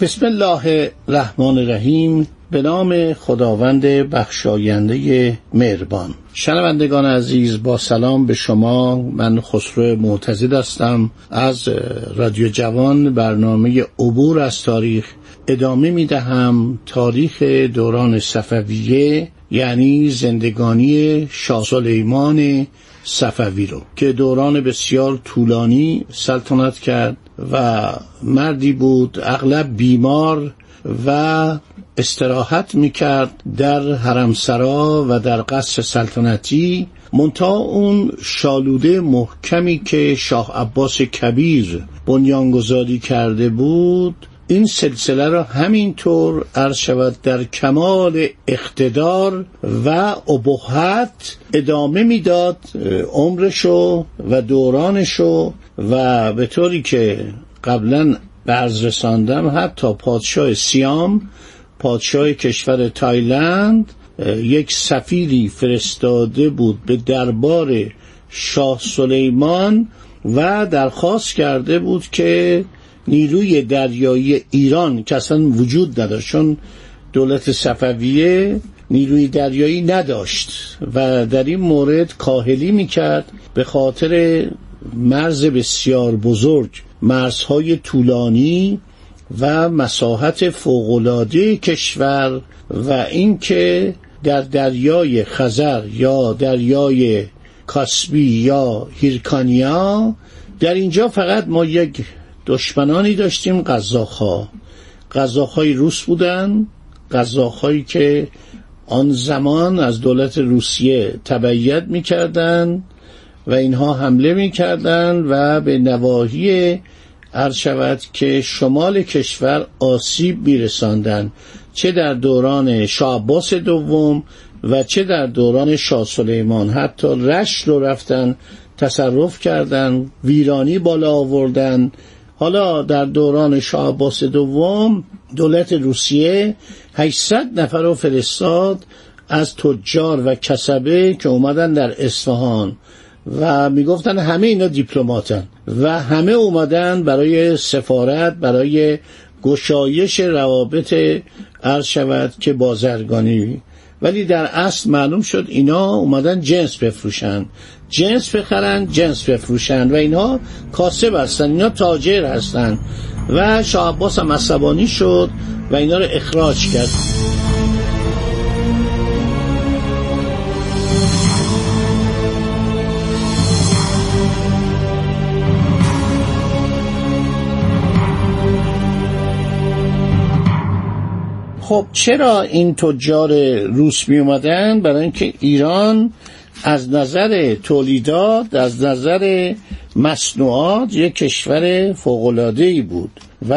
بسم الله الرحمن الرحیم. به نام خداوند بخشاینده مهربان. شنوندگان عزیز، با سلام به شما. من خسرو معتضد هستم از رادیو جوان. برنامه عبور از تاریخ ادامه می دهم. تاریخ دوران صفویه، یعنی زندگانی شاه سلیمان صفوی رو که دوران بسیار طولانی سلطنت کرد و مردی بود اغلب بیمار و استراحت میکرد در حرمسرا و در قصر سلطنتی، منتها اون شالوده محکمی که شاه عباس کبیر بنیانگذاری کرده بود، این سلسله را همینطور عرض شود در کمال اقتدار و ابهت ادامه میداد عمرشو و دورانشو، و به طوری که قبلا به عرض رساندم حتی پادشاه سیام، پادشاه کشور تایلند، یک سفیری فرستاده بود به دربار شاه سلیمان و درخواست کرده بود که نیروی دریایی ایران که اصلا وجود نداشت، چون دولت صفویه نیروی دریایی نداشت و در این مورد کاهلی میکرد به خاطر مرز بسیار بزرگ، مرزهای طولانی و مساحت فوق‌العاده کشور و اینکه در دریای خزر یا دریای کاسپی یا هیرکانیا، در اینجا فقط ما یک دشمنانی داشتیم، قزاق‌ها. قزاق‌های روس بودن، قزاق‌هایی که آن زمان از دولت روسیه تبعیت می‌کردند و اینها حمله می‌کردند و به نواحی عرض شود که شمال کشور آسیب می‌رساندند، چه در دوران شاه عباس دوم و چه در دوران شاه سلیمان. حتی رشت رو رفتن تصرف کردند، ویرانی بالا آوردند. حالا در دوران شاه عباس دوم دولت روسیه 800 نفر رو فرستاد از تجار و کسبه که اومدن در اصفهان و میگفتن همه اینا دیپلماتن و همه اومدن برای سفارت، برای گشایش روابط عرض شود که بازرگانی، ولی در اصل معلوم شد اینا اومدن جنس بفروشن و اینها کاسب هستن، اینا تاجر هستن. و شاه عباس هم عصبانی شد و اینا رو اخراج کرد. خب چرا این تجار روس می اومدن؟ برای اینکه ایران از نظر تولیدات، از نظر مصنوعات یک کشور فوق‌العاده‌ای بود و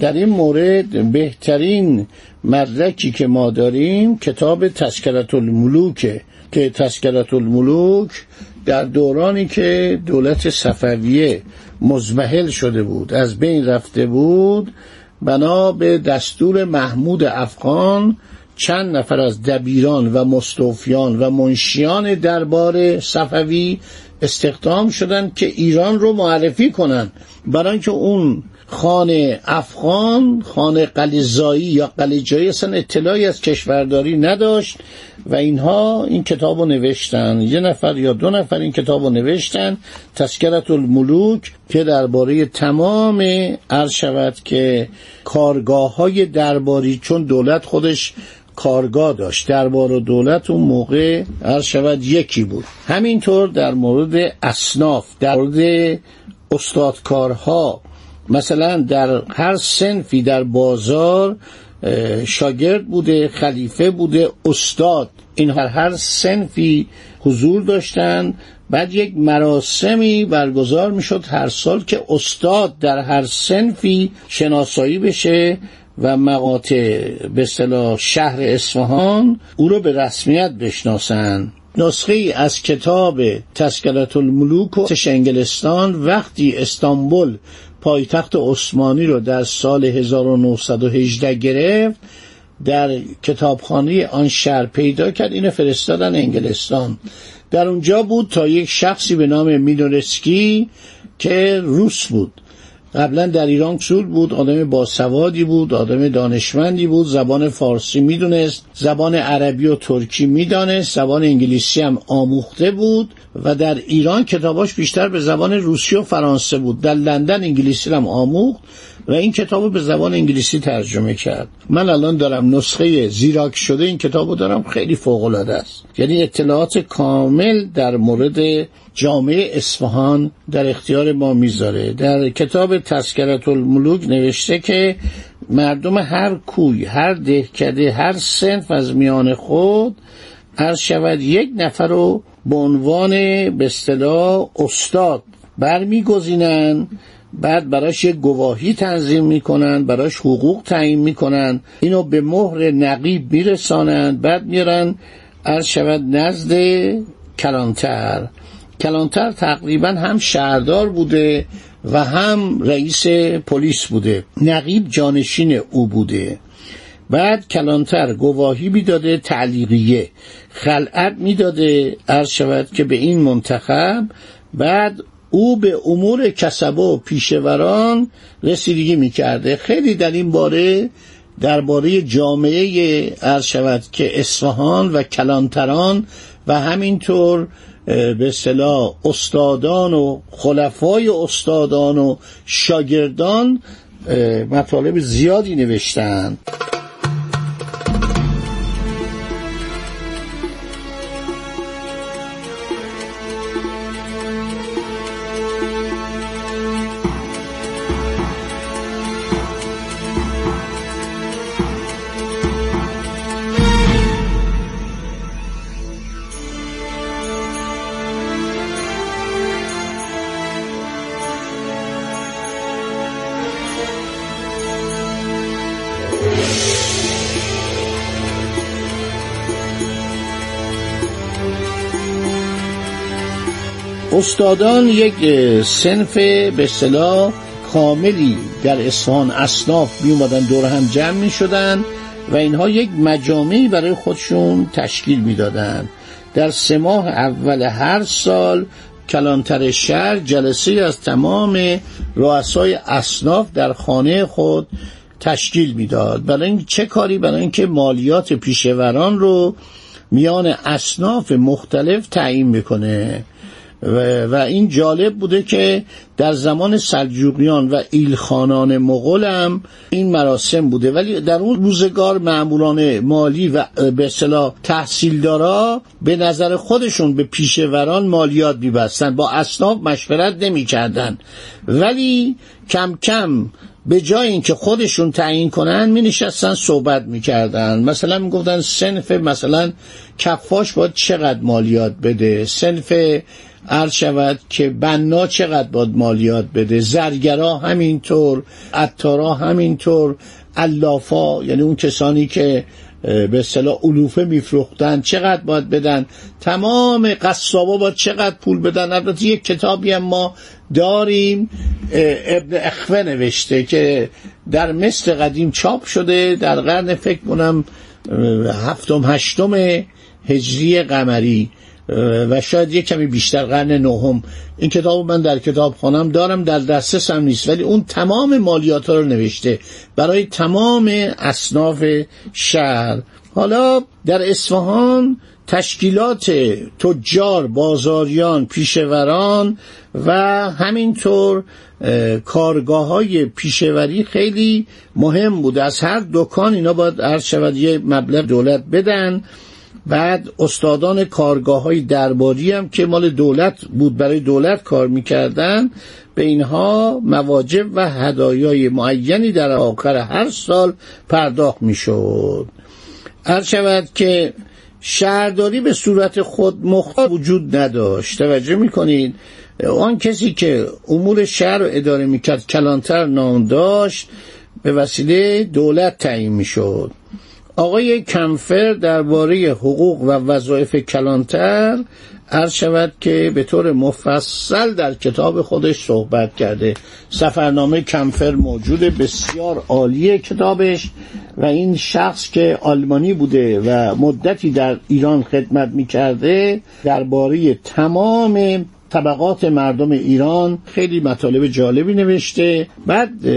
در این مورد بهترین مدرکی که ما داریم کتاب تذکرة الملوکه، که تذکرة الملوک در دورانی که دولت صفویه مزمحل شده بود، از بین رفته بود، بنا به دستور محمود افغان چند نفر از دبیران و مستوفیان و منشیان دربار صفوی استخدام شدند که ایران رو معرفی کنند، برای اینکه اون خان افغان، خان قلیزایی یا قلیجایی، اصلا اطلاعی از کشورداری نداشت و اینها این کتابو نوشتن. یه نفر یا دو نفر این کتابو نوشتن، تذکرة الملوک، که درباره تمام عرض شود که کارگاه‌های درباری، چون دولت خودش کارگاه داشت، دربار و دولت اون موقع عرض شود یکی بود. همینطور در مورد اصناف، در مورد استادکارها، مثلا در هر صنفی در بازار شاگرد بوده، خلیفه بوده، استاد. این هر صنفی حضور داشتند. بعد یک مراسمی برگزار میشد هر سال که استاد در هر صنفی شناسایی بشه و مقاطع به اصطلاح شهر اصفهان او را به رسمیت بشناسند. نسخه از کتاب تذکرة الملوک و انگلستان وقتی استانبول پایتخت عثمانی را در سال 1918 گرفت در کتابخانه آن شهر پیدا کرد، اینو فرستادن انگلستان. در اونجا بود تا یک شخصی به نام مینورسکی که روس بود، قبلا در ایران کشور بود، آدم باسوادی بود، آدم دانشمندی بود، زبان فارسی میدونست، زبان عربی و ترکی میدونست، زبان انگلیسی هم آموخته بود و در ایران کتاباش بیشتر به زبان روسی و فرانسه بود. در لندن انگلیسی هم آموخت و این کتابو به زبان انگلیسی ترجمه کرد. من الان دارم نسخه زیراک شده این کتابو دارم، خیلی فوق العاده است. یعنی اطلاعات کامل در مورد جامعه اصفهان در اختیار ما میذاره. در کتاب تذکرة الملوک نوشته که مردم هر کوی، هر دهکده، هر صنف از میان خود هر شود یک نفر رو به عنوان به اصطلاح استاد برمیگزینن، بعد براش یک گواهی تنظیم میکنن، براش حقوق تعیین میکنن، اینو به مهر نقیب میرسانن، بعد میرن عرض شود نزد کلانتر. کلانتر تقریبا هم شهردار بوده و هم رئیس پلیس بوده، نقیب جانشین او بوده. بعد کلانتر گواهی میداده، تعلیقیه خلعت میداده عرض شود که به این منتخب، بعد او به امور کسبه و پیشوران رسیدگی میکرده. خیلی در این باره درباره جامعه عرض شود که اصفهان و کلانتران و همینطور به اصطلاح استادان و خلفای استادان و شاگردان مطالب زیادی نوشتند. استادان یک صنف به اصطلاح کاملی در اصفهان، اصناف می اومدن دور هم جمع می شدن و اینها یک مجامعی برای خودشون تشکیل می دادن. در 3 ماه اول هر سال کلانتر شهر جلسه از تمام رؤسای اصناف در خانه خود تشکیل می داد. برای این چه کاری؟ برای اینکه مالیات پیشوران رو میان اصناف مختلف تعیین میکنه. و این جالب بوده که در زمان سلجوقیان و ایلخانان مغول هم این مراسم بوده، ولی در اون روزگار ماموران مالی و به اصطلاح تحصیلدارا به نظر خودشون به پیشوران مالیات می‌بستن، با اصناف مشورت نمی‌کردن، ولی کم کم به جای اینکه خودشون تعیین کنن می نشستن صحبت می کردن. مثلا می گفتن صنف مثلا کفاش باید چقدر مالیات بده، صنف عرض شود که بنا چقدر باید مالیات بده، زرگرا همینطور، عطارا همینطور، علافا یعنی اون کسانی که به اصطلاح علوفه میفروختن چقدر باید بدن، تمام قصابا باید چقدر پول بدن. البته یک کتابی هم ما داریم ابن اخوه نوشته که در مصر قدیم چاپ شده در قرن فکر کنم 7م 8م هجری قمری و شاید یک کمی بیشتر قرن 9م. این کتابو من در کتابخانه‌ام دارم، در دسترسم نیست، ولی اون تمام مالیات‌ها رو نوشته برای تمام اصناف شهر. حالا در اصفهان تشکیلات تجار، بازاریان، پیشوران و همینطور کارگاه‌های پیشوری خیلی مهم بود. از هر دکان اینا باید عرض شود یه مبلغ دولت بدن. بعد استادان کارگاه‌های درباری هم که مال دولت بود، برای دولت کار می‌کردن، به اینها مواجب و هدایای معینی در آخر هر سال پرداخت می‌شد. هر شود که شهرداری به صورت خود مختار وجود نداشت. توجه میکنید؟ آن کسی که امور شهر رو اداره میکرد کلانتر نام داشت، به وسیله دولت تعیین میشد. آقای کمپفر درباره حقوق و وظایف کلانتر عرض شود که به طور مفصل در کتاب خودش صحبت کرده. سفرنامه کمپفر موجوده، بسیار عالیه کتابش. و این شخص که آلمانی بوده و مدتی در ایران خدمت می‌کرده، درباره تمام طبقات مردم ایران خیلی مطالب جالبی نوشته. بعد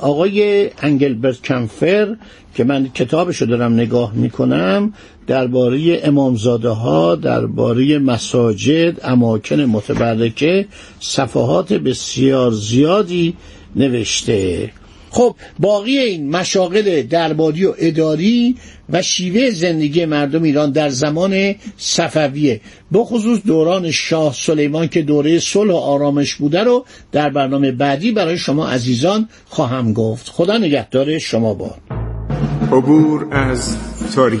آقای انگلبرت کنفر که من کتابشو دارم نگاه میکنم، درباره امامزاده ها، درباره مساجد، اماکن متبرکه صفحات بسیار زیادی نوشته. خب باقی این مشاغل درباری و اداری و شیوه زندگی مردم ایران در زمان صفویه، بخصوص دوران شاه سلیمان که دوره صلح و آرامش بوده، رو در برنامه بعدی برای شما عزیزان خواهم گفت. خدا نگهدار شما باد. عبور از تاریخ.